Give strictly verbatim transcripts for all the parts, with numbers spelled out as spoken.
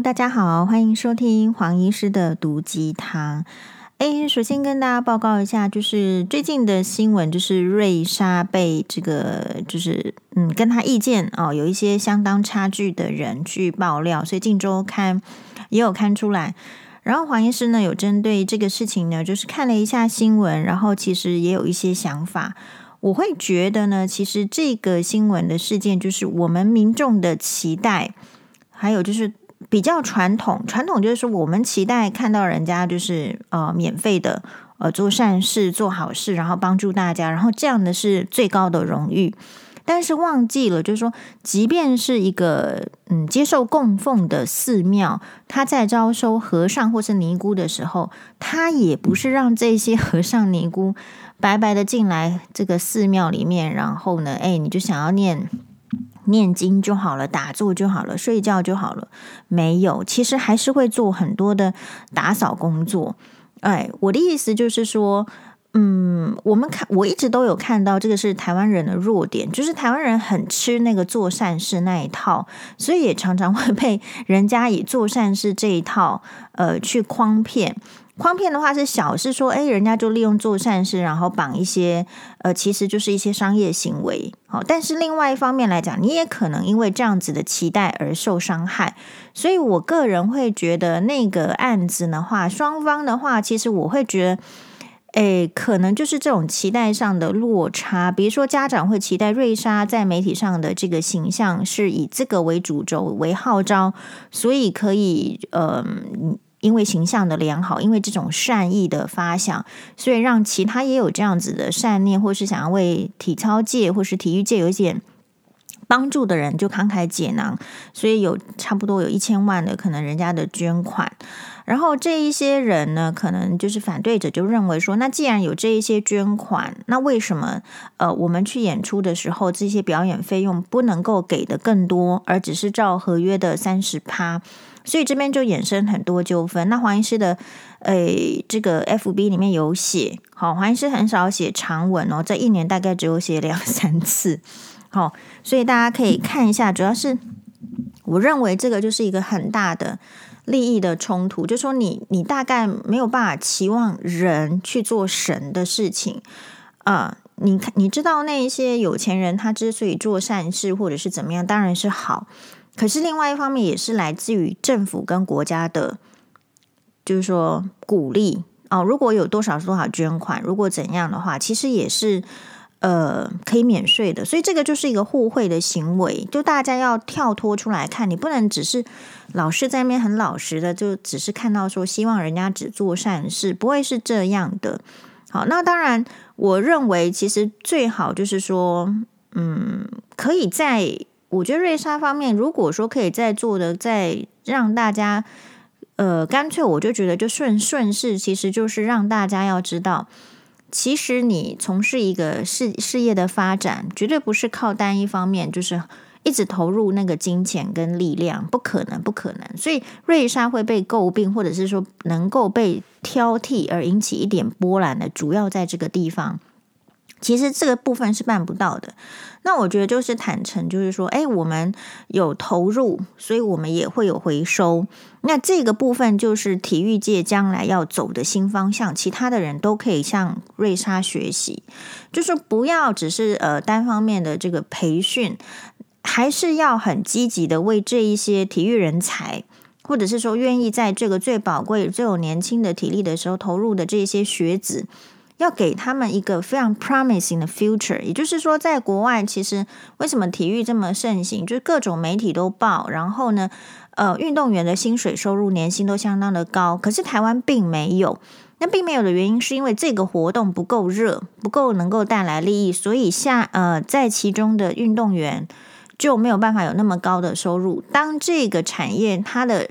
Hello， 大家好，欢迎收听黄医师的毒鸡汤。诶，首先跟大家报告一下，就是最近的新闻，就是瑞莎被这个就是嗯跟他意见哦有一些相当差距的人去爆料，所以《镜周刊》也有刊出来。然后黄医师呢有针对这个事情呢，就是看了一下新闻，然后其实也有一些想法。我会觉得呢，其实这个新闻的事件就是我们民众的期待，还有就是比较传统，传统就是说我们期待看到人家就是呃免费的呃做善事、做好事，然后帮助大家，然后这样的是最高的荣誉。但是忘记了，就是说，即便是一个嗯接受供奉的寺庙，他在招收和尚或是尼姑的时候，他也不是让这些和尚尼姑白白的进来这个寺庙里面，然后呢，哎，你就想要念念经就好了，打坐就好了，睡觉就好了，没有，其实还是会做很多的打扫工作。哎，我的意思就是说。嗯，我们看，我一直都有看到这个是台湾人的弱点，就是台湾人很吃那个做善事那一套，所以也常常会被人家以做善事这一套呃去诓骗。诓骗的话是小，是说哎，人家就利用做善事，然后绑一些呃，其实就是一些商业行为。好，但是另外一方面来讲，你也可能因为这样子的期待而受伤害。所以我个人会觉得那个案子的话，双方的话，其实我会觉得。诶，可能就是这种期待上的落差，比如说家长会期待瑞莎在媒体上的这个形象是以这个为主轴为号召，所以可以呃，因为形象的良好，因为这种善意的发想，所以让其他也有这样子的善念，或是想要为体操界或是体育界有一点帮助的人就慷慨解囊，所以有差不多有一千万的可能人家的捐款，然后这一些人呢，可能就是反对者就认为说，那既然有这一些捐款，那为什么呃我们去演出的时候，这些表演费用不能够给的更多，而只是照合约的三十趴？所以这边就衍生很多纠纷。那黄医师的诶这个 F B 里面有写，好，黄医师很少写长文哦，这一年大概只有写两三次。好、哦，所以大家可以看一下，主要是我认为这个就是一个很大的利益的冲突，就是说你你大概没有办法期望人去做神的事情啊、呃。你你知道那一些有钱人，他之所以做善事或者是怎么样，当然是好，可是另外一方面也是来自于政府跟国家的，就是说鼓励哦。如果有多少多少捐款，如果怎样的话，其实也是。呃，可以免税的，所以这个就是一个互惠的行为，就大家要跳脱出来看，你不能只是老是在那边很老实的，就只是看到说希望人家只做善事，不会是这样的。好，那当然，我认为其实最好就是说，嗯，可以在我觉得瑞莎方面，如果说可以再做的，再让大家呃，干脆我就觉得就顺顺势，其实就是让大家要知道。其实你从事一个事事业的发展，绝对不是靠单一方面，就是一直投入那个金钱跟力量，不可能，不可能。所以瑞莎会被诟病，或者是说能够被挑剔而引起一点波澜的，主要在这个地方。其实这个部分是办不到的。那我觉得就是坦诚，就是说，哎，我们有投入，所以我们也会有回收。那这个部分就是体育界将来要走的新方向，其他的人都可以向瑞莎学习，就是不要只是呃单方面的这个培训，还是要很积极的为这一些体育人才。或者是说愿意在这个最宝贵、最有年轻的体力的时候投入的这些学子，要给他们一个非常 promising 的 future， 也就是说，在国外其实为什么体育这么盛行，就是各种媒体都报，然后呢，呃，运动员的薪水收入年薪都相当的高，可是台湾并没有。那并没有的原因是因为这个活动不够热，不够能够带来利益，所以下呃在其中的运动员就没有办法有那么高的收入。当这个产业它的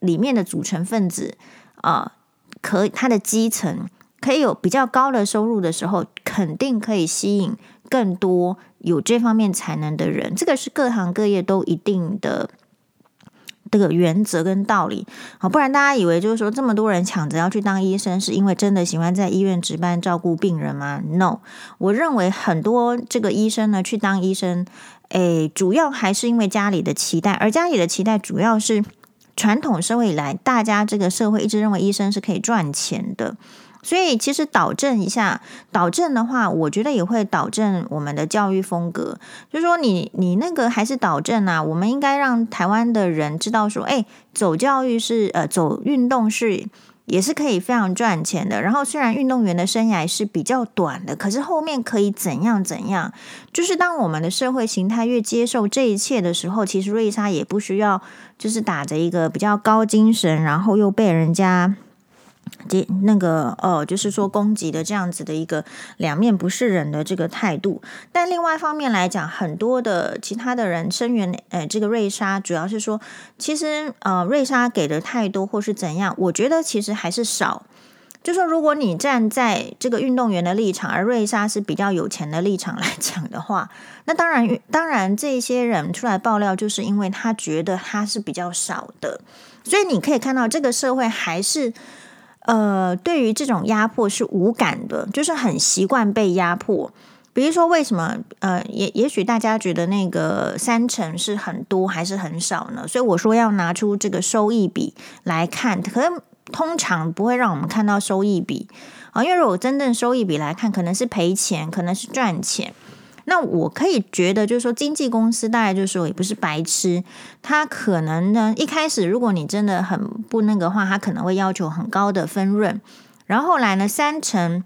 里面的组成分子啊、呃，可它的基层。可以有比较高的收入的时候，肯定可以吸引更多有这方面才能的人，这个是各行各业都一定的这个原则跟道理。好，不然大家以为就是说这么多人抢着要去当医生，是因为真的喜欢在医院值班照顾病人吗 ？No， 我认为很多这个医生呢去当医生，诶，主要还是因为家里的期待，而家里的期待主要是传统社会以来，大家这个社会一直认为医生是可以赚钱的，所以其实导正一下，导正的话，我觉得也会导正我们的教育风格。就是说你，你你那个还是导正啊，我们应该让台湾的人知道说，哎，走教育是呃，走运动是也是可以非常赚钱的。然后虽然运动员的生涯是比较短的，可是后面可以怎样怎样。就是当我们的社会形态越接受这一切的时候，其实瑞莎也不需要就是打着一个比较高精神，然后又被人家。那个哦，就是说攻击的这样子的一个两面不是人的这个态度，但另外一方面来讲，很多的其他的人声援呃这个瑞莎，主要是说其实呃瑞莎给的太多或是怎样，我觉得其实还是少。就说如果你站在这个运动员的立场，而瑞莎是比较有钱的立场来讲的话，那当然当然这些人出来爆料，就是因为他觉得他是比较少的，所以你可以看到这个社会还是。呃，对于这种压迫是无感的，就是很习惯被压迫。比如说，为什么呃，也也许大家觉得那个三成是很多还是很少呢？所以我说要拿出这个收益比来看，可能通常不会让我们看到收益比啊，因为如果真正收益比来看，可能是赔钱，可能是赚钱。那我可以觉得，就是说经纪公司大概就是说也不是白痴，他可能呢一开始如果你真的很不那个话，他可能会要求很高的分润，然后后来呢三成，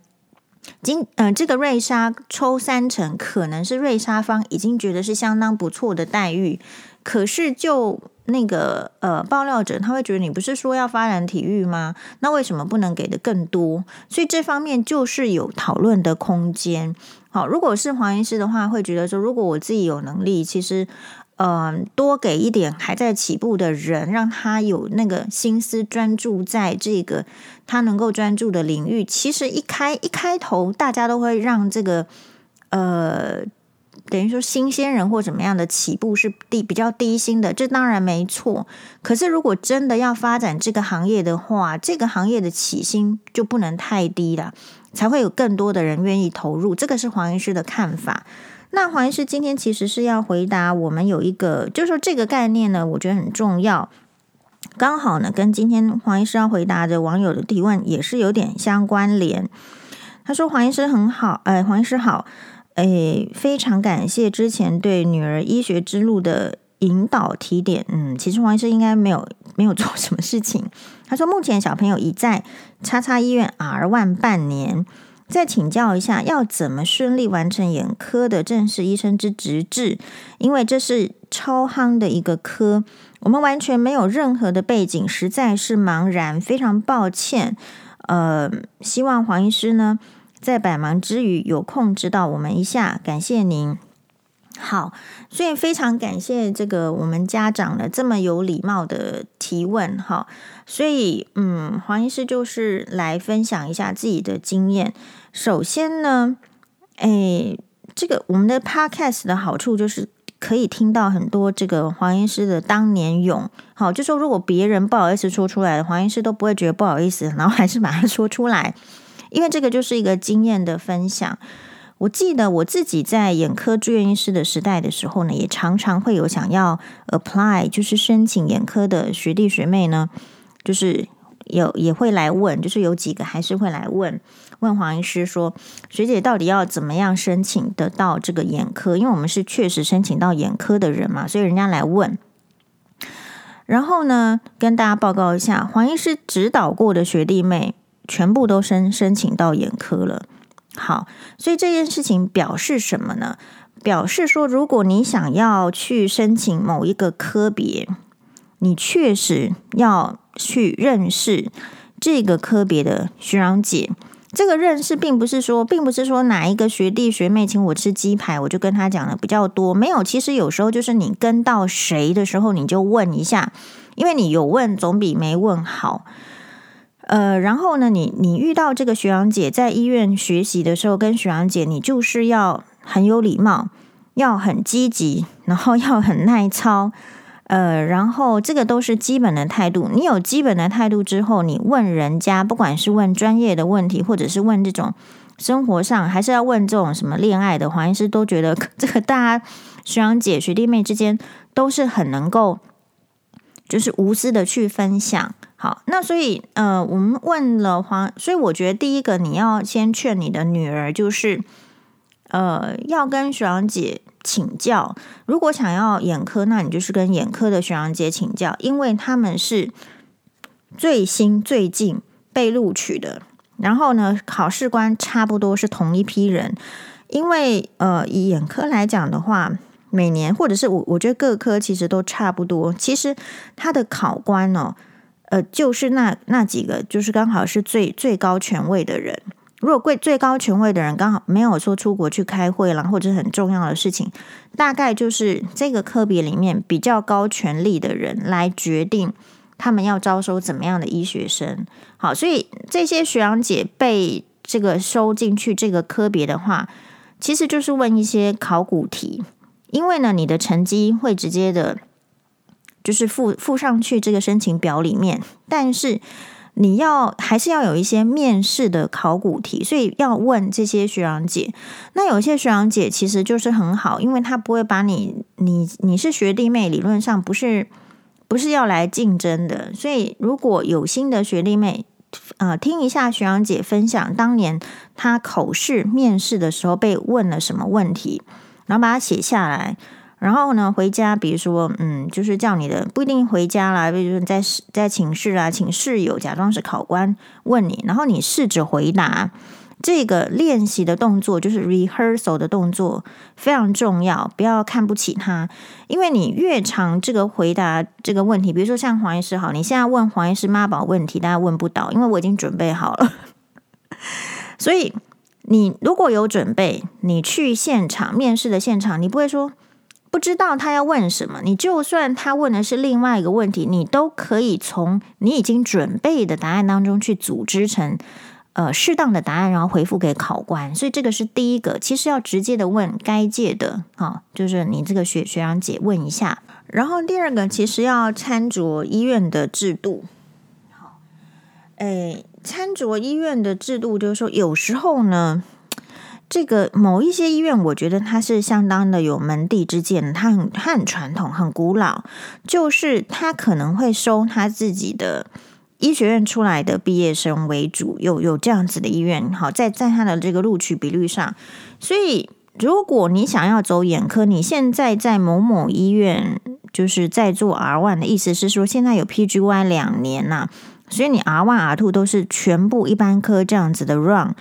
经呃这个瑞莎抽三成，可能是瑞莎方已经觉得是相当不错的待遇，可是就。那个呃，爆料者他会觉得你不是说要发展体育吗？那为什么不能给的更多？所以这方面就是有讨论的空间。好，如果是黄医师的话，会觉得说，如果我自己有能力，其实嗯、呃，多给一点还在起步的人，让他有那个心思专注在这个他能够专注的领域。其实一开一开头，大家都会让这个呃。等于说新鲜人或怎么样的起步是低比较低薪的，这当然没错。可是如果真的要发展这个行业的话，这个行业的起薪就不能太低了，才会有更多的人愿意投入。这个是黄医师的看法。那黄医师今天其实是要回答我们有一个，就是说这个概念呢，我觉得很重要。刚好呢，跟今天黄医师要回答的网友的提问也是有点相关联。他说黄医师很好，哎，黄医师好。诶，非常感谢之前对女儿医学之路的引导提点。嗯，其实黄医师应该没有没有做什么事情。他说，目前小朋友已在叉叉医院 R 一 半年，再请教一下，要怎么顺利完成眼科的正式医生之职志？因为这是超夯的一个科，我们完全没有任何的背景，实在是茫然，非常抱歉。呃，希望黄医师呢。在百忙之余有空指导我们一下，感谢您。好，所以非常感谢这个我们家长的这么有礼貌的提问哈。所以嗯，黄医师就是来分享一下自己的经验。首先呢，哎，这个我们的 podcast 的好处就是可以听到很多这个黄医师的当年勇。好，就说如果别人不好意思说出来的，黄医师都不会觉得不好意思，然后还是把它说出来。因为这个就是一个经验的分享。我记得我自己在眼科住院医师的时代的时候呢，也常常会有想要 apply， 就是申请眼科的学弟学妹呢，就是有也会来问，就是有几个还是会来问问黄医师说，学姐到底要怎么样申请得到这个眼科？因为我们是确实申请到眼科的人嘛，所以人家来问。然后呢，跟大家报告一下，黄医师指导过的学弟妹。全部都申申请到眼科了。好，所以这件事情表示什么呢？表示说，如果你想要去申请某一个科别，你确实要去认识这个科别的学长姐。这个认识并不是说，并不是说哪一个学弟学妹请我吃鸡排，我就跟他讲的比较多。没有，其实有时候就是你跟到谁的时候，你就问一下，因为你有问总比没问好。呃，然后呢，你你遇到这个学长姐在医院学习的时候，跟学长姐你就是要很有礼貌，要很积极，然后要很耐操，呃，然后这个都是基本的态度。你有基本的态度之后，你问人家，不管是问专业的问题，或者是问这种生活上，还是要问这种什么恋爱的，黄医师都觉得这个大家学长姐学弟妹之间都是很能够就是无私的去分享。好，那所以呃，我们问了黄，所以我觉得第一个你要先劝你的女儿，就是呃，要跟学长姐请教。如果想要眼科，那你就是跟眼科的学长姐请教，因为他们是最新最近被录取的。然后呢，考试官差不多是同一批人，因为呃，以眼科来讲的话，每年或者是我我觉得各科其实都差不多。其实他的考官哦。呃，就是那那几个，就是刚好是最最高权位的人。如果最高权位的人刚好没有说出国去开会啦，或者很重要的事情，大概就是这个科别里面比较高权力的人来决定他们要招收怎么样的医学生。好，所以这些学长姐被这个收进去这个科别的话，其实就是问一些考古题，因为呢，你的成绩会直接的。就是附附上去这个申请表里面，但是你要还是要有一些面试的考古题，所以要问这些学长姐。那有些学长姐其实就是很好，因为他不会把你你你是学弟妹，理论上不是不是要来竞争的。所以如果有新的学弟妹，呃，听一下学长姐分享当年他口试面试的时候被问了什么问题，然后把它写下来。然后呢，回家，比如说，嗯，就是叫你的，不一定回家啦，比如说在在寝室啊，请室友假装是考官问你，然后你试着回答。这个练习的动作就是 rehearsal 的动作非常重要，不要看不起他，因为你越常这个回答这个问题，比如说像黄医师好，你现在问黄医师妈宝问题，大家问不到，因为我已经准备好了，所以你如果有准备，你去现场面试的现场，你不会说。不知道他要问什么，你就算他问的是另外一个问题，你都可以从你已经准备的答案当中去组织成呃适当的答案，然后回复给考官。所以这个是第一个，其实要直接的问该届的啊、哦，就是你这个学学长姐问一下。然后第二个，其实要参酌医院的制度。好，诶，参酌医院的制度，就是说有时候呢。这个某一些医院，我觉得它是相当的有门第之见，它很它很传统，很古老。就是它可能会收它自己的医学院出来的毕业生为主，有有这样子的医院，好在在它的这个录取比率上。所以，如果你想要走眼科，你现在在某某医院就是在做 R 一 的意思是说，现在有 P G Y 两年呐、啊，所以你 R 一 R 二 都是全部一般科这样子的 run。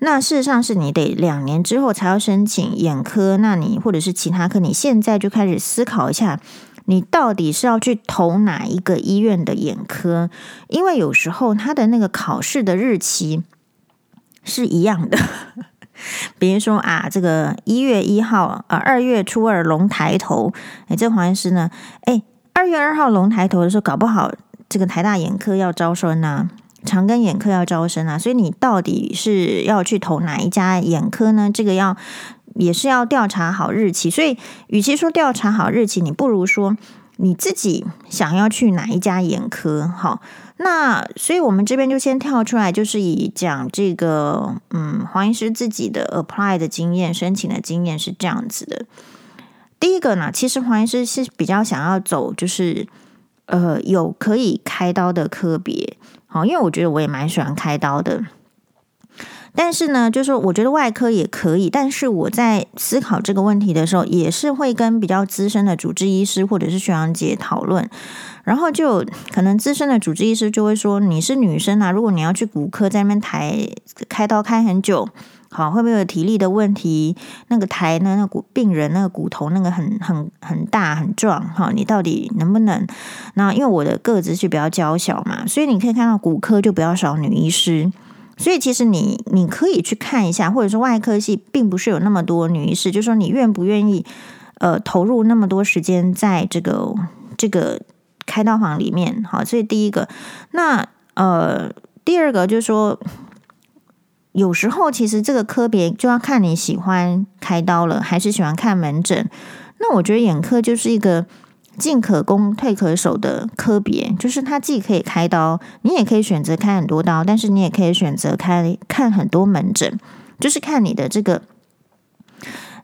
那事实上是你得两年之后才要申请眼科，那你或者是其他科，你现在就开始思考一下，你到底是要去投哪一个医院的眼科，因为有时候他的那个考试的日期是一样的。比如说啊，这个一月一号，呃，二月初二龙抬头，哎，这黄医师呢，哎，二月二号龙抬头的时候，搞不好这个台大眼科要招生啊。长庚眼科要招生啊，所以你到底是要去投哪一家眼科呢？这个要也是要调查好日期，所以与其说调查好日期，你不如说你自己想要去哪一家眼科。好，那所以我们这边就先跳出来，就是以讲这个嗯，黄医师自己的 apply 的经验、申请的经验是这样子的。第一个呢，其实黄医师是比较想要走就是呃有可以开刀的科别。好，因为我觉得我也蛮喜欢开刀的，但是呢，就是我觉得外科也可以，但是我在思考这个问题的时候，也是会跟比较资深的主治医师或者是学长姐讨论，然后就可能资深的主治医师就会说，你是女生啊，如果你要去骨科在那边抬开刀开很久，好，会不会有体力的问题？那个抬呢，那骨病人那个骨头那个很很很大很壮，哈，你到底能不能？那因为我的个子是比较娇小嘛，所以你可以看到骨科就比较少女医师，所以其实你你可以去看一下，或者说外科系并不是有那么多女医师，就是说你愿不愿意呃投入那么多时间在这个这个开刀房里面？好，所以第一个，那呃第二个就是说。有时候其实这个科别就要看你喜欢开刀了，还是喜欢看门诊。那我觉得眼科就是一个进可攻退可守的科别，就是它既可以开刀，你也可以选择开很多刀，但是你也可以选择开看很多门诊，就是看你的这个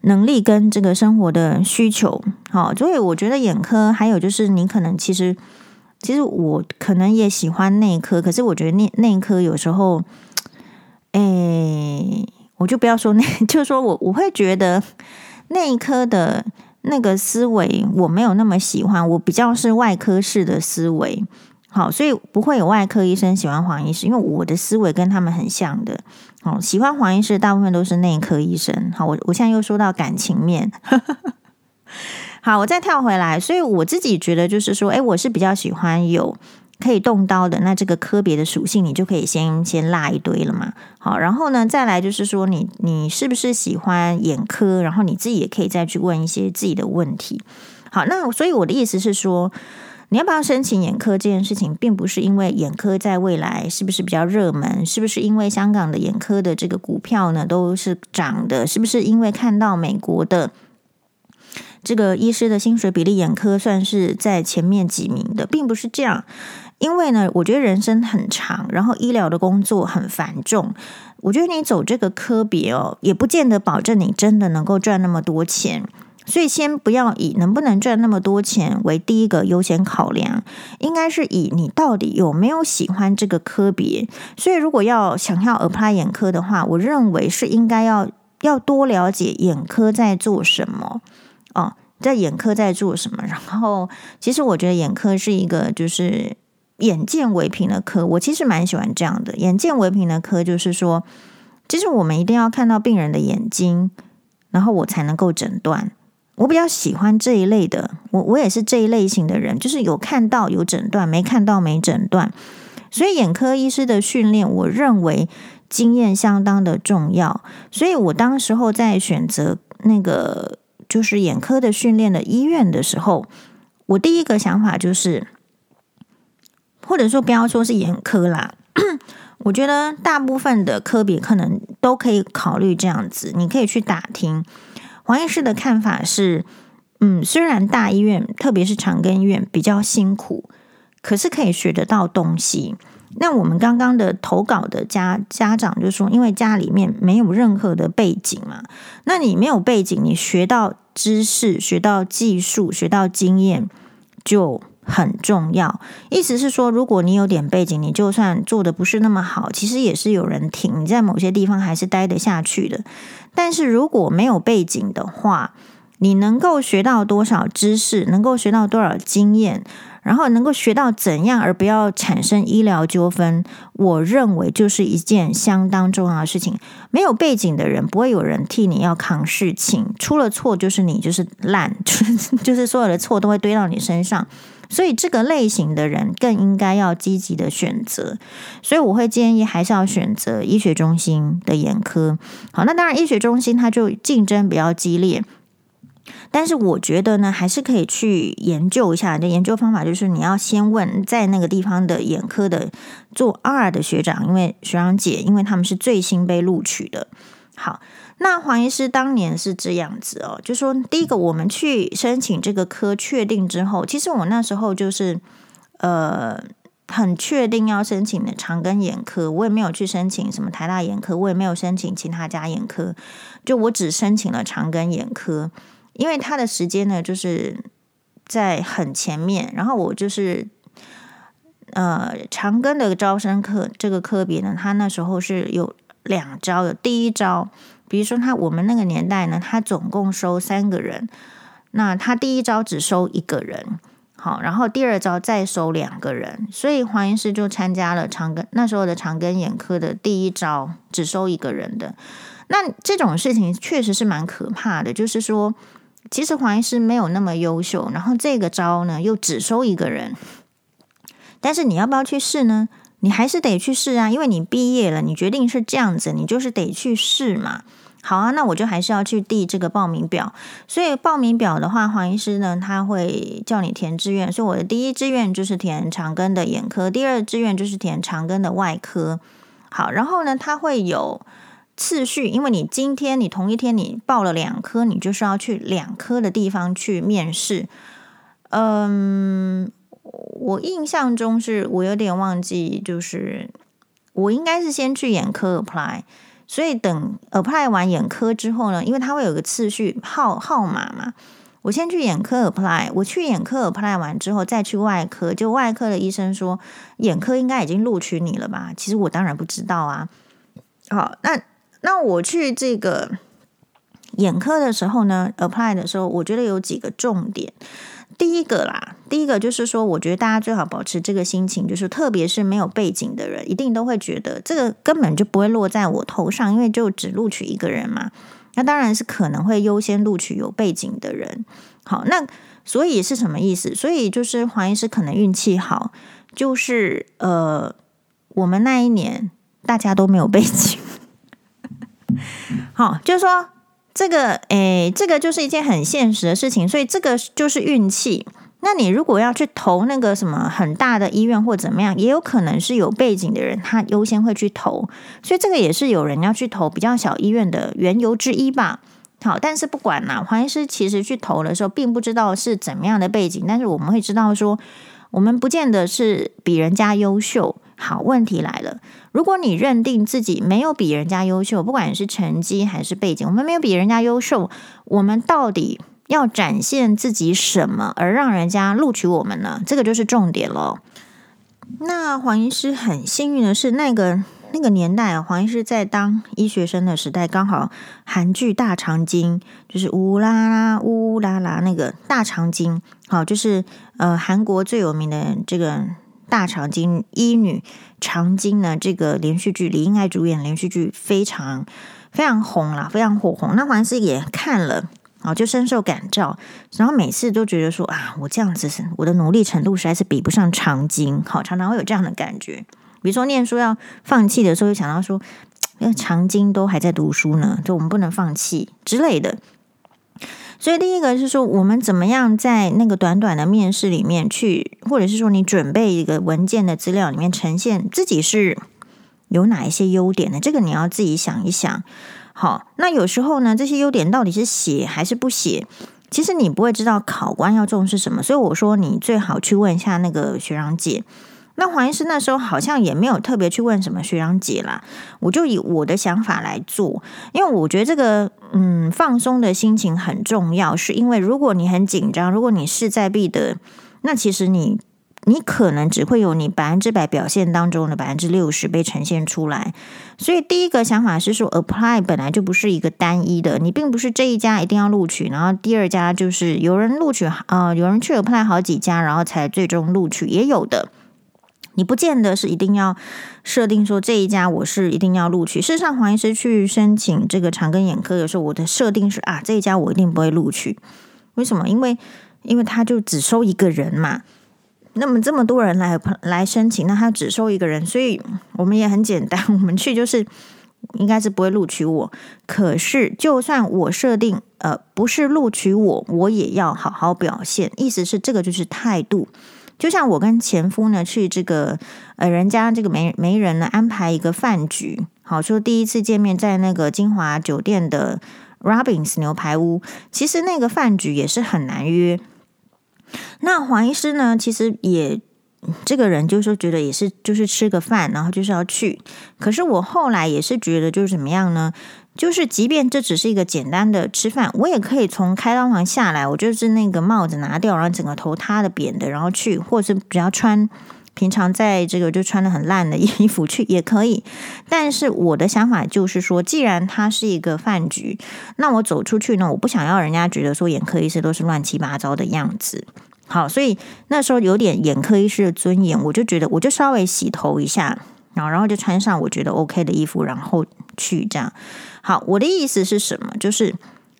能力跟这个生活的需求。好，所以我觉得眼科还有就是你可能其实其实我可能也喜欢内科，可是我觉得内内科有时候，哎，我就不要说内，就是说我我会觉得内科的那个思维我没有那么喜欢，我比较是外科式的思维。好，所以不会有外科医生喜欢黄医师，因为我的思维跟他们很像的。哦，喜欢黄医师大部分都是内科医生。好，我我现在又说到感情面。好，我再跳回来，所以我自己觉得就是说，哎，我是比较喜欢有可以动刀的，那这个科别的属性你就可以先先落一堆了嘛。好，然后呢，再来就是说你你是不是喜欢眼科，然后你自己也可以再去问一些自己的问题。好，那所以我的意思是说，你要不要申请眼科这件事情，并不是因为眼科在未来是不是比较热门，是不是因为香港的眼科的这个股票呢都是涨的，是不是因为看到美国的这个医师的薪水比例，眼科算是在前面几名的，并不是这样。因为呢，我觉得人生很长，然后医疗的工作很繁重，我觉得你走这个科别哦，也不见得保证你真的能够赚那么多钱。所以先不要以能不能赚那么多钱为第一个优先考量，应该是以你到底有没有喜欢这个科别。所以如果要想要 apply 眼科的话，我认为是应该要要多了解眼科在做什么哦，在眼科在做什么。然后其实我觉得眼科是一个就是眼见为凭的科，我其实蛮喜欢这样的眼见为凭的科，就是说其实我们一定要看到病人的眼睛，然后我才能够诊断。我比较喜欢这一类的，我我也是这一类型的人，就是有看到有诊断，没看到没诊断。所以眼科医师的训练，我认为经验相当的重要。所以我当时候在选择那个就是眼科的训练的医院的时候，我第一个想法就是，或者说不要说是眼科啦，我觉得大部分的科别可能都可以考虑这样子，你可以去打听。黄医师的看法是，嗯，虽然大医院，特别是长庚医院比较辛苦，可是可以学得到东西。那我们刚刚的投稿的家家长就说，因为家里面没有任何的背景嘛，那你没有背景，你学到知识、学到技术、学到经验就很重要。意思是说，如果你有点背景，你就算做的不是那么好，其实也是有人挺，你在某些地方还是待得下去的。但是如果没有背景的话，你能够学到多少知识，能够学到多少经验，然后能够学到怎样而不要产生医疗纠纷，我认为就是一件相当重要的事情。没有背景的人，不会有人替你要扛事情，出了错就是你就是烂，就是所有的错都会堆到你身上。所以这个类型的人更应该要积极的选择，所以我会建议还是要选择医学中心的眼科。好，那当然医学中心它就竞争比较激烈，但是我觉得呢，还是可以去研究一下。这研究方法就是你要先问在那个地方的眼科的做 R 的学长，因为学长姐，因为他们是最新被录取的。好，那黄医师当年是这样子哦，就说第一个我们去申请这个科确定之后，其实我那时候就是呃很确定要申请的长庚眼科，我也没有去申请什么台大眼科，我也没有申请其他家眼科，就我只申请了长庚眼科，因为他的时间呢就是在很前面，然后我就是。呃，长庚的招生科这个科别呢，他那时候是有两招的。第一招，比如说他我们那个年代呢，他总共收三个人，那他第一招只收一个人，好，然后第二招再收两个人，所以黄医师就参加了长庚那时候的长庚眼科的第一招只收一个人的。那这种事情确实是蛮可怕的，就是说，其实黄医师没有那么优秀，然后这个招呢又只收一个人。但是你要不要去试呢？你还是得去试啊，因为你毕业了，你决定是这样子，你就是得去试嘛。好啊，那我就还是要去递这个报名表。所以报名表的话，黄医师呢，他会叫你填志愿。所以我的第一志愿就是填长庚的眼科，第二志愿就是填长庚的外科。好，然后呢，他会有次序，因为你今天你同一天你报了两科，你就是要去两科的地方去面试。嗯。我印象中是我有点忘记，就是我应该是先去眼科 apply， 所以等 apply 完眼科之后呢，因为它会有个次序号号码嘛，我先去眼科 apply， 我去眼科 apply 完之后再去外科，就外科的医生说眼科应该已经录取你了吧？其实我当然不知道啊。好，那那我去这个眼科的时候呢 apply 的时候，我觉得有几个重点。第一个啦，第一个就是说，我觉得大家最好保持这个心情，就是特别是没有背景的人，一定都会觉得这个根本就不会落在我头上，因为就只录取一个人嘛。那当然是可能会优先录取有背景的人。好，那所以是什么意思？所以就是黄医师可能运气好，就是呃，我们那一年大家都没有背景。好，就是说。这个诶，这个就是一件很现实的事情，所以这个就是运气。那你如果要去投那个什么很大的医院或怎么样，也有可能是有背景的人他优先会去投，所以这个也是有人要去投比较小医院的缘由之一吧。好，但是不管啦，黄医师其实去投的时候并不知道是怎么样的背景，但是我们会知道说我们不见得是比人家优秀。好，问题来了，如果你认定自己没有比人家优秀，不管是成绩还是背景，我们没有比人家优秀，我们到底要展现自己什么而让人家录取我们呢？这个就是重点咯。那黄医师很幸运的是，那个那个年代，黄医师在当医学生的时代，刚好韩剧大长今，就是乌啦啦乌啦啦那个大长今，好，就是呃韩国最有名的这个大长今医女长今呢，这个连续剧，李英爱主演连续剧非常非常红啦，非常火红。那黄医师也看了啊，就深受感召，然后每次都觉得说啊，我这样子我的努力程度实在是比不上长今，好，常常会有这样的感觉。比如说念书要放弃的时候，就想到说，因为长今都还在读书呢，就我们不能放弃之类的。所以第一个是说，我们怎么样在那个短短的面试里面去，或者是说你准备一个文件的资料里面呈现自己是有哪一些优点的，这个你要自己想一想。好，那有时候呢，这些优点到底是写还是不写，其实你不会知道考官要重视什么，所以我说你最好去问一下那个学长姐。那黄医师那时候好像也没有特别去问什么学长姐啦，我就以我的想法来做，因为我觉得这个嗯放松的心情很重要，是因为如果你很紧张，如果你势在必得，那其实你你可能只会有你百分之百表现当中的百分之六十被呈现出来。所以第一个想法是说 apply 本来就不是一个单一的，你并不是这一家一定要录取，然后第二家就是有人录取，呃，有人去 apply 好几家，然后才最终录取，也有的。你不见得是一定要设定说这一家我是一定要录取。事实上，黄医师去申请这个长庚眼科的时候，我的设定是啊，这一家我一定不会录取。为什么？因为因为他就只收一个人嘛。那么这么多人来来申请，那他只收一个人，所以我们也很简单，我们去就是应该是不会录取我。可是就算我设定呃不是录取我，我也要好好表现。意思是这个就是态度。就像我跟前夫呢去这个呃人家这个媒媒人呢安排一个饭局，好，说第一次见面在那个金华酒店的 Robins 牛排屋，其实那个饭局也是很难约。那黄医师呢，其实也这个人就是说觉得也是就是吃个饭，然后就是要去。可是我后来也是觉得就是怎么样呢？就是即便这只是一个简单的吃饭，我也可以从开刀房下来，我就是那个帽子拿掉，然后整个头塌的扁的，然后去，或者是只要穿平常在这个就穿的很烂的衣服去也可以。但是我的想法就是说，既然它是一个饭局，那我走出去呢，我不想要人家觉得说眼科医师都是乱七八糟的样子。好，所以那时候有点眼科医师的尊严，我就觉得我就稍微洗头一下，然后然后就穿上我觉得 OK 的衣服，然后去这样。好，我的意思是什么？就是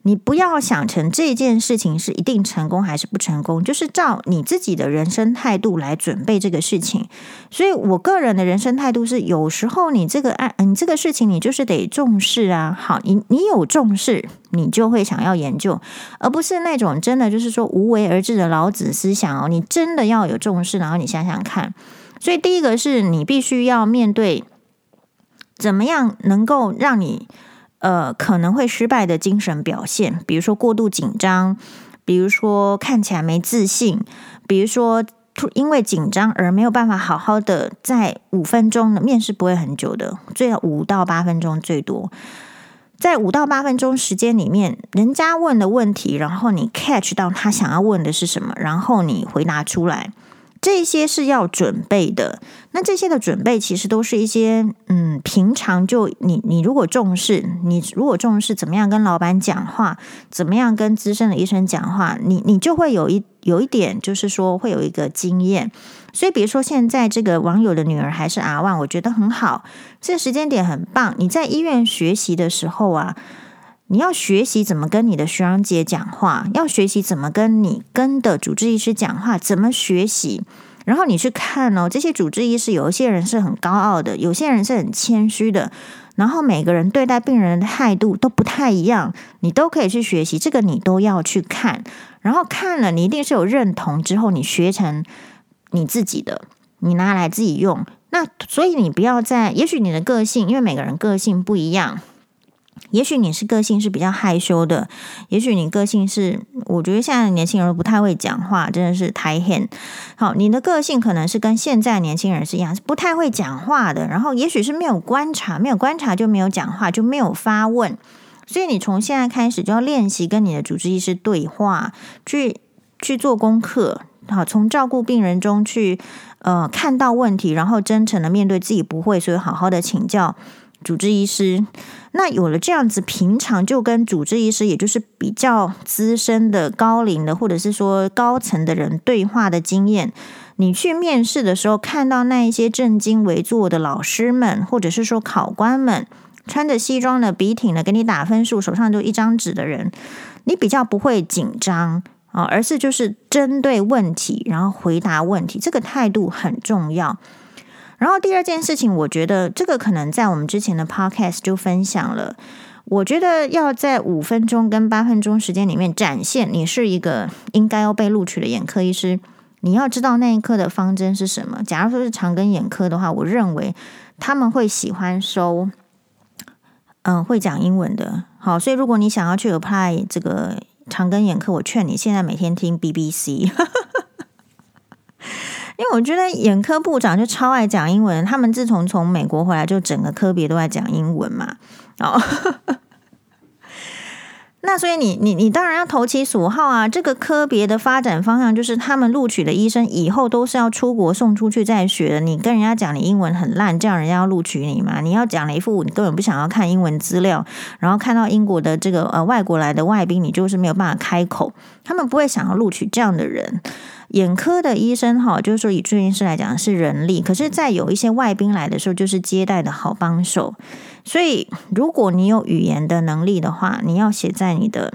你不要想成这件事情是一定成功还是不成功，就是照你自己的人生态度来准备这个事情。所以我个人的人生态度是，有时候你这个你这个事情你就是得重视啊。好，你你有重视，你就会想要研究，而不是那种真的就是说无为而治的老子思想哦。你真的要有重视，然后你想想看。所以第一个是你必须要面对怎么样能够让你呃可能会失败的精神表现，比如说过度紧张，比如说看起来没自信，比如说因为紧张而没有办法好好的在五分钟的面试，不会很久的，最少五到八分钟最多。在五到八分钟时间里面，人家问的问题，然后你 catch 到他想要问的是什么，然后你回答出来，这些是要准备的。那这些的准备其实都是一些嗯，平常就你你如果重视，你如果重视怎么样跟老板讲话，怎么样跟资深的医生讲话，你你就会有一有一点就是说会有一个经验。所以比如说现在这个网友的女儿还是 R 一， 我觉得很好，这个时间点很棒。你在医院学习的时候啊，你要学习怎么跟你的学长姐讲话，要学习怎么跟你跟的主治医师讲话，怎么学习。然后你去看哦，这些主治医师有一些人是很高傲的，有些人是很谦虚的，然后每个人对待病人的态度都不太一样，你都可以去学习，这个你都要去看。然后看了你一定是有认同之后，你学成你自己的，你拿来自己用。那所以你不要在，也许你的个性，因为每个人个性不一样，也许你是个性是比较害羞的，也许你个性是，我觉得现在的年轻人不太会讲话，真的是太狠。好，你的个性可能是跟现在年轻人是一样，是不太会讲话的，然后也许是没有观察，没有观察就没有讲话，就没有发问。所以你从现在开始就要练习跟你的主治医师对话，去去做功课。好，从照顾病人中去呃看到问题，然后真诚的面对自己不会，所以好好的请教主治医师。那有了这样子，平常就跟主治医师，也就是比较资深的、高龄的，或者是说高层的人对话的经验，你去面试的时候，看到那一些正襟危坐的老师们，或者是说考官们，穿着西装的、笔挺的给你打分数，手上就一张纸的人，你比较不会紧张啊，而是就是针对问题，然后回答问题，这个态度很重要。然后第二件事情，我觉得这个可能在我们之前的 podcast 就分享了，我觉得要在五分钟跟八分钟时间里面展现你是一个应该要被录取的眼科医师。你要知道那一科的方针是什么，假如说是长庚眼科的话，我认为他们会喜欢收嗯、呃、会讲英文的。好，所以如果你想要去 apply 这个长庚眼科，我劝你现在每天听 B B C 因为我觉得眼科部长就超爱讲英文，他们自从从美国回来就整个科别都在讲英文嘛。哦，那所以你你你当然要投其所好啊！这个科别的发展方向就是他们录取的医生以后都是要出国送出去再学的。你跟人家讲你英文很烂，这样人家要录取你嘛？你要讲了一副你根本不想要看英文资料，然后看到英国的这个呃外国来的外宾，你就是没有办法开口，他们不会想要录取这样的人。眼科的医生哈，就是说以住院医师来讲是人力，可是在有一些外宾来的时候，就是接待的好帮手。所以如果你有语言的能力的话，你要写在你的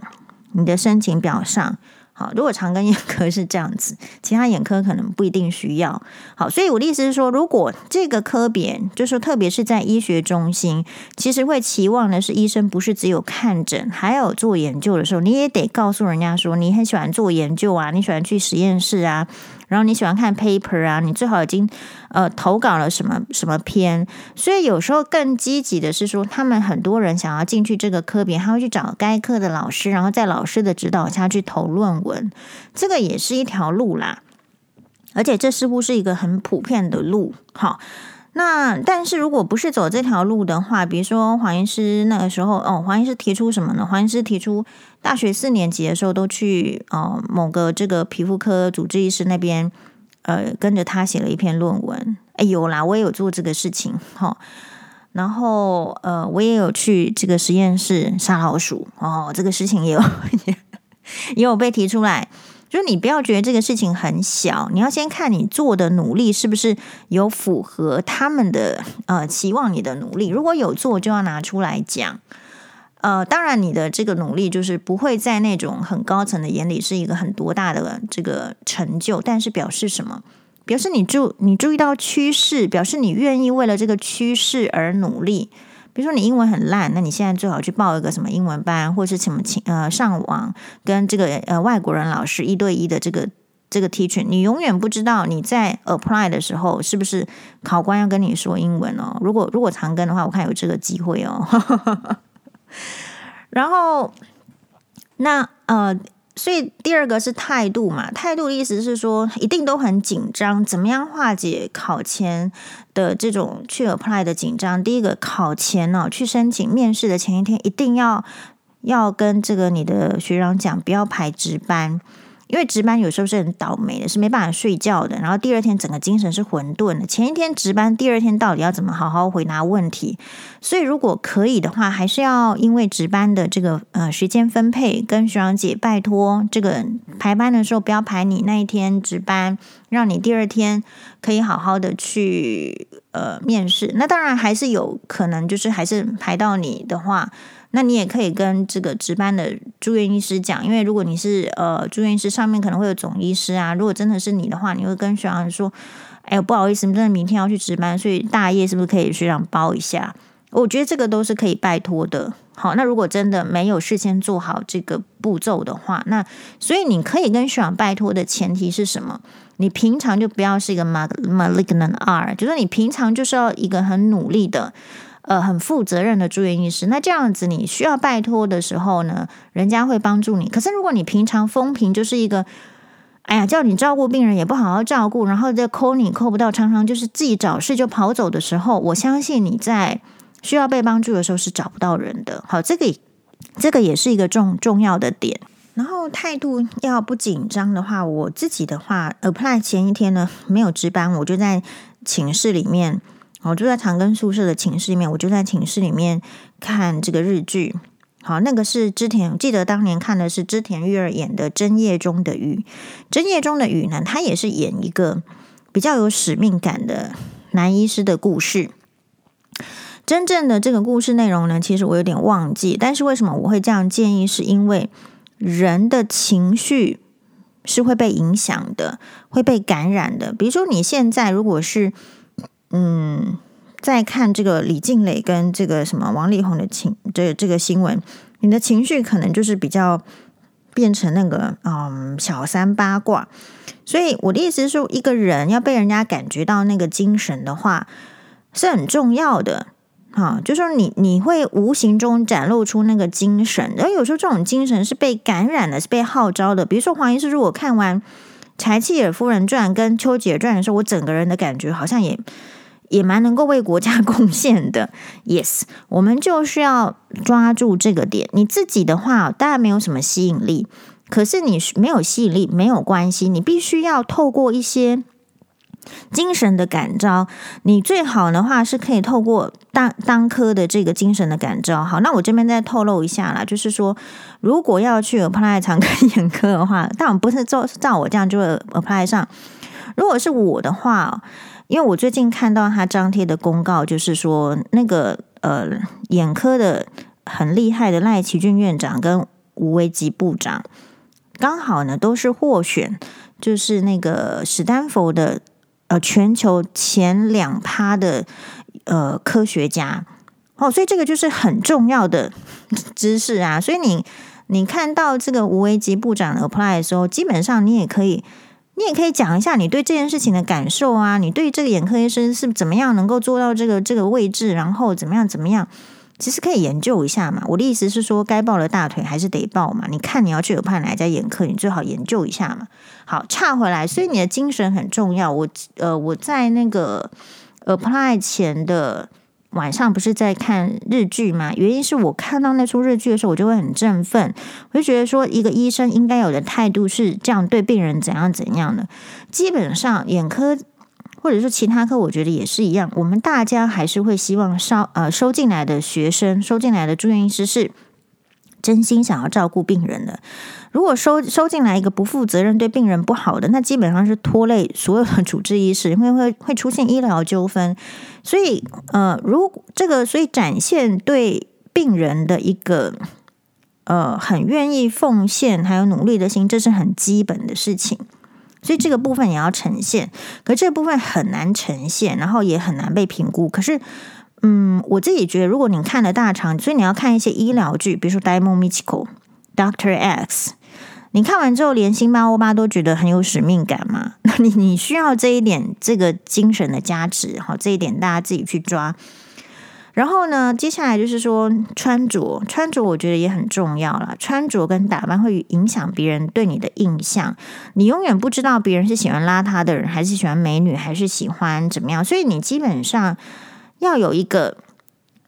你的申请表上。好，如果长庚眼科是这样子，其他眼科可能不一定需要。好，所以我的意思是说，如果这个科别，就是特别是在医学中心，其实会期望的是医生不是只有看诊，还有做研究的时候，你也得告诉人家说，你很喜欢做研究啊，你喜欢去实验室啊，然后你喜欢看 paper 啊，你最好已经呃投稿了什么什么篇。所以有时候更积极的是说，他们很多人想要进去这个科别，他会去找该科的老师，然后在老师的指导下去投论文，这个也是一条路啦。而且这似乎是一个很普遍的路。好，那但是如果不是走这条路的话，比如说黄医师那个时候，哦，黄医师提出什么呢？黄医师提出大学四年级的时候都去哦、呃、某个这个皮肤科主治医师那边，呃，跟着他写了一篇论文。哎，有啦，我也有做这个事情哈、哦。然后呃，我也有去这个实验室杀老鼠哦，这个事情也有也有被提出来。就是你不要觉得这个事情很小，你要先看你做的努力是不是有符合他们的呃期望你的努力，如果有做就要拿出来讲。呃，当然你的这个努力就是不会在那种很高层的眼里是一个很多大的这个成就，但是表示什么？表示你注你注意到趋势，表示你愿意为了这个趋势而努力。比如说你英文很烂，那你现在最好去报一个什么英文班，或是什么呃上网跟这个呃外国人老师一对一的这个这个 teaching。你永远不知道你在 apply 的时候是不是考官要跟你说英文哦。如果如果长庚的话，我看有这个机会哦。然后那呃，所以第二个是态度嘛，态度的意思是说一定都很紧张，怎么样化解考前的这种去 apply 的紧张。第一个，考前哦，去申请面试的前一天一定要要跟这个你的学长讲，不要排值班，因为值班有时候是很倒霉的，是没办法睡觉的，然后第二天整个精神是混沌的。前一天值班，第二天到底要怎么好好回答问题？所以如果可以的话，还是要因为值班的这个呃时间分配，跟学长姐拜托，这个排班的时候不要排你那一天值班，让你第二天可以好好的去呃面试。那当然还是有可能，就是还是排到你的话，那你也可以跟这个值班的住院医师讲，因为如果你是呃住院医师，上面可能会有总医师啊。如果真的是你的话，你会跟学长说：“哎，不好意思，真的明天要去值班，所以大夜是不是可以学长包一下？”我觉得这个都是可以拜托的。好，那如果真的没有事先做好这个步骤的话，那所以你可以跟学长拜托的前提是什么？你平常就不要是一个 malignant R， 就是你平常就是要一个很努力的。呃，很负责任的住院医师，那这样子你需要拜托的时候呢，人家会帮助你。可是如果你平常风评就是一个，哎呀，叫你照顾病人也不好好照顾，然后再抠你抠不到，常常就是自己找事就跑走的时候，我相信你在需要被帮助的时候是找不到人的。好，这个这个也是一个重重要的点。然后态度要不紧张的话，我自己的话 apply 前一天呢没有值班，我就在寝室里面。我就在长庚宿舍的寝室里面，我就在寝室里面看这个日剧。好，那个是织田，记得当年看的是织田裕二演的《真夜中的雨》。《真夜中的雨》呢，他也是演一个比较有使命感的男医师的故事。真正的这个故事内容呢，其实我有点忘记。但是为什么我会这样建议，是因为人的情绪是会被影响的，会被感染的。比如说你现在如果是嗯，在看这个李静蕾跟这个什么王力宏的情这这个新闻，你的情绪可能就是比较变成那个嗯小三八卦。所以我的意思是说，一个人要被人家感觉到那个精神的话，是很重要的。啊，就是说你你会无形中展露出那个精神，而有时候这种精神是被感染的，是被号召的。比如说黄医师，如果看完《柴契尔夫人传》跟《丘吉尔传》的时候，我整个人的感觉好像也。也蛮能够为国家贡献的 ，yes， 我们就是要抓住这个点。你自己的话，当然没有什么吸引力，可是你没有吸引力没有关系，你必须要透过一些精神的感召。你最好的话是可以透过当当科的这个精神的感召。好，那我这边再透露一下啦，就是说，如果要去 apply 长庚眼科的话，但我不是照照我这样就会 apply 上。如果是我的话。因为我最近看到他张贴的公告，就是说那个呃眼科的很厉害的赖奇俊院长跟吴维吉部长，刚好呢都是获选，就是那个史丹佛的呃全球前两趴的呃科学家哦，所以这个就是很重要的知识啊。所以你你看到这个吴维吉部长 apply 的时候，基本上你也可以。你也可以讲一下你对这件事情的感受啊，你对这个眼科医生是怎么样能够做到这个这个位置，然后怎么样怎么样，其实可以研究一下嘛。我的意思是说，该抱的大腿还是得抱嘛。你看你要去有判哪家眼科，你最好研究一下嘛。好，岔回来，所以你的精神很重要。我呃我在那个 apply 前的晚上不是在看日剧吗？原因是我看到那出日剧的时候，我就会很振奋，我就觉得说，一个医生应该有的态度是这样，对病人怎样怎样的。基本上眼科或者是其他科，我觉得也是一样。我们大家还是会希望收呃收进来的学生、收进来的住院医师是真心想要照顾病人的。如果收收进来一个不负责任、对病人不好的，那基本上是拖累所有的主治医师，因为会会出现医疗纠纷。所以，呃，如这个，所以展现对病人的一个呃很愿意奉献还有努力的心，这是很基本的事情。所以这个部分也要呈现，可是这个部分很难呈现，然后也很难被评估。可是。嗯，我自己觉得，如果你看了大肠，所以你要看一些医疗剧，比如说《Daimon Michiko Doctor X》，你看完之后连辛巴欧巴都觉得很有使命感嘛？那你你需要这一点这个精神的加持，好，这一点大家自己去抓。然后呢，接下来就是说穿着，穿着我觉得也很重要啦。穿着跟打扮会影响别人对你的印象，你永远不知道别人是喜欢邋遢的人，还是喜欢美女，还是喜欢怎么样。所以你基本上要有一个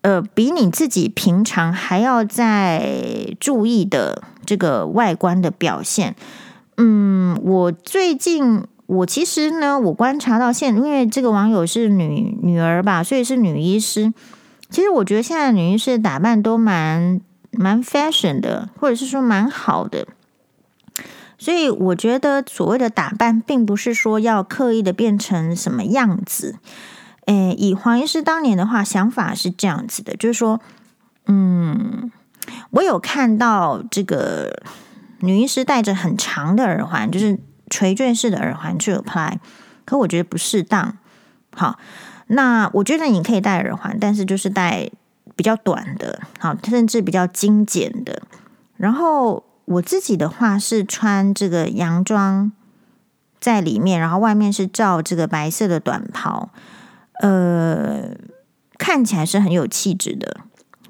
呃比你自己平常还要再注意的这个外观的表现。嗯，我最近。我其实呢，我观察到现在，因为这个网友是女女儿吧，所以是女医师。其实我觉得现在女医师的打扮都蛮蛮 fashion 的，或者是说蛮好的。所以我觉得所谓的打扮，并不是说要刻意的变成什么样子。诶，以黄医师当年的话，想法是这样子的，就是说，嗯，我有看到这个女医师戴着很长的耳环，就是。垂坠式的耳环去 apply， 可我觉得不适当。好，那我觉得你可以戴耳环，但是就是戴比较短的，好，甚至比较精简的。然后我自己的话是穿这个洋装在里面，然后外面是罩这个白色的短袍，呃，看起来是很有气质的。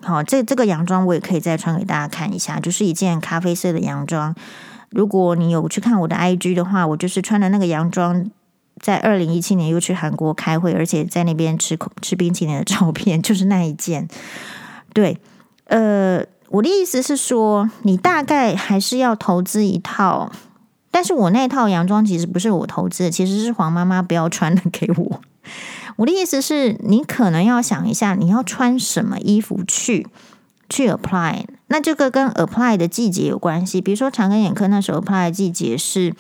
好，这这个洋装我也可以再穿给大家看一下，就是一件咖啡色的洋装。如果你有去看我的 I G 的话，我就是穿了那个洋装，在二零一七年又去韩国开会，而且在那边吃吃冰淇淋的照片，就是那一件。对，呃，我的意思是说，你大概还是要投资一套，但是我那套洋装其实不是我投资的，其实是黄妈妈不要穿的给我。我的意思是，你可能要想一下，你要穿什么衣服去。去 apply， 那这个跟 apply 的季节有关系。比如说长庚眼科那时候 apply 的季节是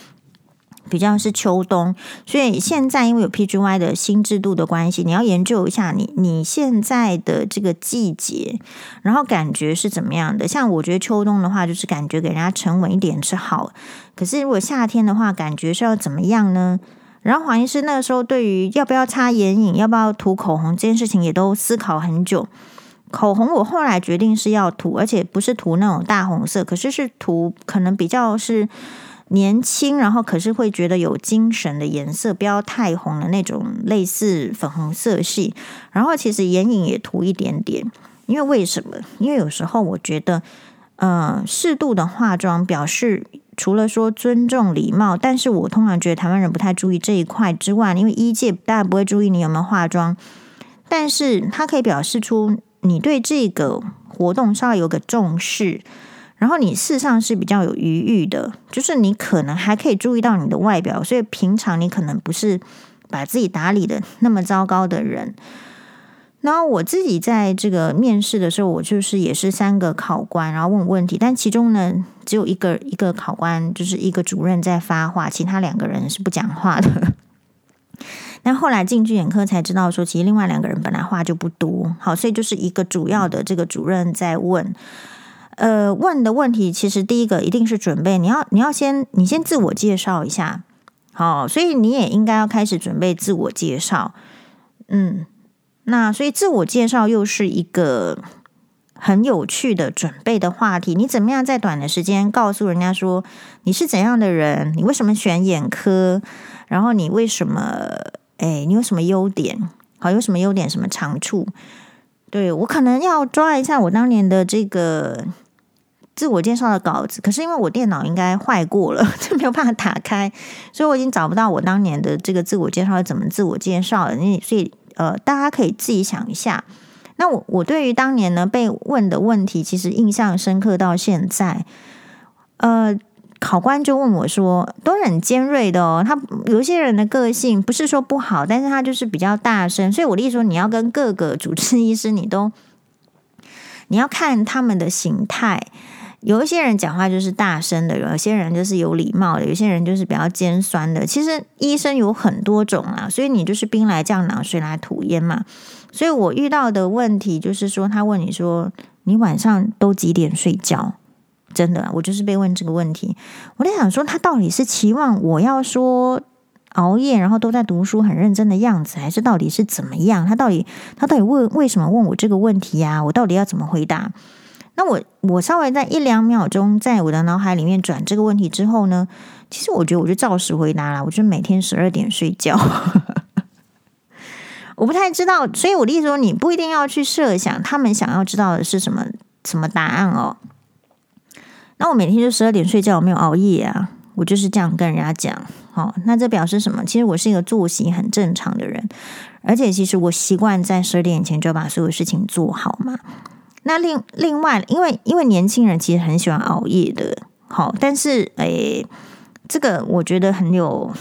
比较是秋冬，所以现在因为有 P G Y 的新制度的关系，你要研究一下你你现在的这个季节，然后感觉是怎么样的。像我觉得秋冬的话，就是感觉给人家沉稳一点是好，可是如果夏天的话，感觉是要怎么样呢？然后黄医师那个时候对于要不要擦眼影、要不要涂口红这件事情也都思考很久。口红我后来决定是要涂，而且不是涂那种大红色，可是是涂可能比较是年轻，然后可是会觉得有精神的颜色，不要太红的那种，类似粉红色系。然后其实眼影也涂一点点，因为为什么？因为有时候我觉得，呃，适度的化妆表示除了说尊重礼貌，但是我通常觉得台湾人不太注意这一块之外，因为医界大家不会注意你有没有化妆，但是它可以表示出。你对这个活动稍微有个重视，然后你事实上是比较有余裕的，就是你可能还可以注意到你的外表，所以平常你可能不是把自己打理的那么糟糕的人。然后我自己在这个面试的时候，我就是也是三个考官，然后问问题，但其中呢只有一个一个考官就是一个主任在发话，其他两个人是不讲话的。但后来进去眼科才知道说，其实另外两个人本来话就不多，好，所以就是一个主要的这个主任在问，呃，问的问题其实第一个一定是准备，你要你要先你先自我介绍一下，好，所以你也应该要开始准备自我介绍，嗯，那所以自我介绍又是一个很有趣的准备的话题，你怎么样在短的时间告诉人家说你是怎样的人，你为什么选眼科，然后你为什么？哎，你有什么优点？好，有什么优点？什么长处？对，我可能要抓一下我当年的这个自我介绍的稿子，可是因为我电脑应该坏过了，就没有办法打开，所以我已经找不到我当年的这个自我介绍怎么自我介绍了。所以呃，大家可以自己想一下。那我我对于当年呢被问的问题，其实印象深刻到现在。呃。考官就问我说，都很尖锐的哦，他有些人的个性不是说不好，但是他就是比较大声，所以我例如说你要跟各个主治医师，你都你要看他们的形态，有一些人讲话就是大声的，有些人就是有礼貌的，有些人就是比较尖酸的，其实医生有很多种啦，所以你就是兵来将挡水来土掩嘛。所以我遇到的问题就是说，他问你说你晚上都几点睡觉，真的，我就是被问这个问题，我在想说他到底是期望我要说熬夜然后都在读书很认真的样子，还是到底是怎么样，他到底他到底问为什么问我这个问题啊，我到底要怎么回答。那我我稍微在一两秒钟在我的脑海里面转这个问题之后呢，其实我觉得我就照实回答啦，我就每天十二点睡觉我不太知道，所以我的意思说，你不一定要去设想他们想要知道的是什么什么答案哦。那我每天就十二点睡觉，我没有熬夜啊，我就是这样跟人家讲。哦，那这表示什么？其实我是一个作息很正常的人，而且其实我习惯在十二点以前就把所有事情做好嘛。那另另外，因为因为年轻人其实很喜欢熬夜的，好，但是诶，这个我觉得很有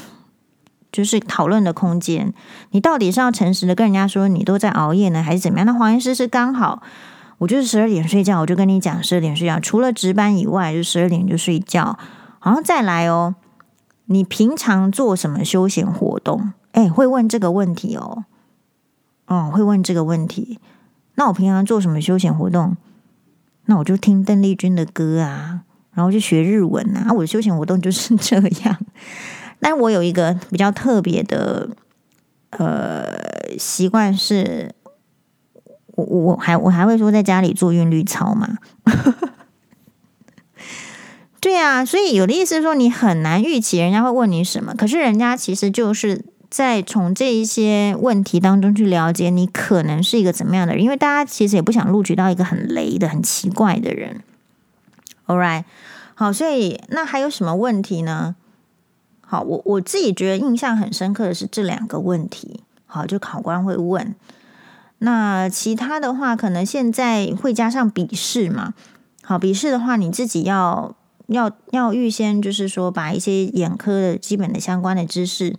就是讨论的空间。你到底是要诚实的跟人家说你都在熬夜呢，还是怎么样？那黄医师是刚好，我就是十二点睡觉，我就跟你讲十二点睡觉，除了值班以外，就十二点就睡觉。然后再来哦，你平常做什么休闲活动？哎，会问这个问题哦，哦，会问这个问题。那我平常做什么休闲活动？那我就听邓丽君的歌啊，然后就学日文啊。我的休闲活动就是这样。但我有一个比较特别的呃习惯是，我我还我还会说在家里做韵律操嘛。对啊，所以有的意思是说你很难预期人家会问你什么，可是人家其实就是在从这一些问题当中去了解你可能是一个怎么样的人，因为大家其实也不想录取到一个很雷的、很奇怪的人。All right， 好，所以那还有什么问题呢？好，我我自己觉得印象很深刻的是这两个问题，好，就考官会问。那其他的话，可能现在会加上笔试嘛？好，笔试的话，你自己要。要要预先就是说把一些眼科的基本的相关的知识，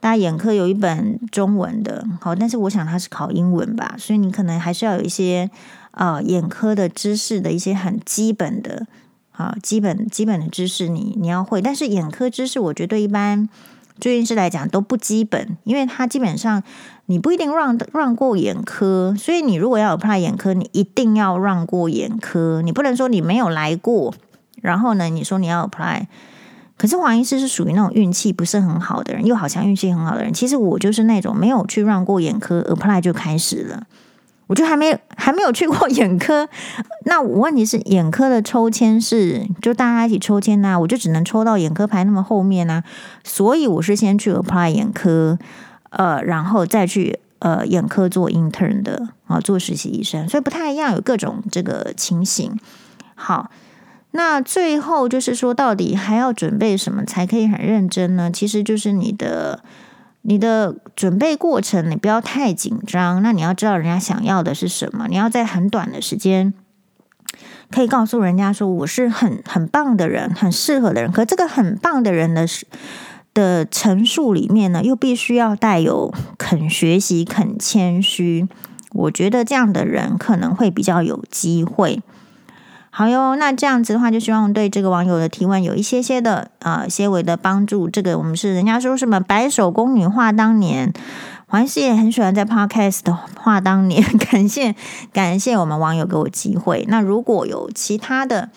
大家眼科有一本中文的，好，但是我想它是考英文吧，所以你可能还是要有一些呃眼科的知识的一些很基本的啊、呃、基本基本的知识你你要会，但是眼科知识我觉得一般住院医师来讲都不基本，因为它基本上你不一定让让过眼科，所以你如果要有怕眼科，你一定要让过眼科，你不能说你没有来过。然后呢？你说你要 apply， 可是黄医师是属于那种运气不是很好的人，又好像运气很好的人。其实我就是那种没有去让过眼科 apply 就开始了，我就还没还没有去过眼科。那我问题是，眼科的抽签是就大家一起抽签呐、啊，我就只能抽到眼科排那么后面呐、啊，所以我是先去 apply 眼科，呃，然后再去呃眼科做 intern 的啊，做实习医生，所以不太一样，有各种这个情形。好。那最后就是说，到底还要准备什么才可以很认真呢？其实就是你的你的准备过程，你不要太紧张。那你要知道人家想要的是什么，你要在很短的时间可以告诉人家说，我是很很棒的人，很适合的人。可这个很棒的人的的陈述里面呢，又必须要带有肯学习、肯谦虚。我觉得这样的人可能会比较有机会。好哟，那这样子的话，就希望对这个网友的提问有一些些的呃些微的帮助。这个我们是人家说什么白手宫女话当年，黄医师也很喜欢在 podcast 的话当年。感谢感谢我们网友给我机会。那如果有其他的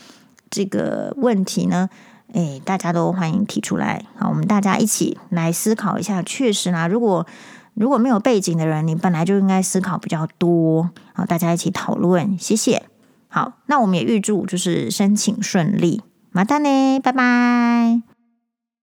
这个问题呢，哎，大家都欢迎提出来。好，我们大家一起来思考一下。确实啦，如果如果没有背景的人，你本来就应该思考比较多。好，大家一起讨论，谢谢。好，那我们也预祝就是申请顺利，马丹呢，拜拜。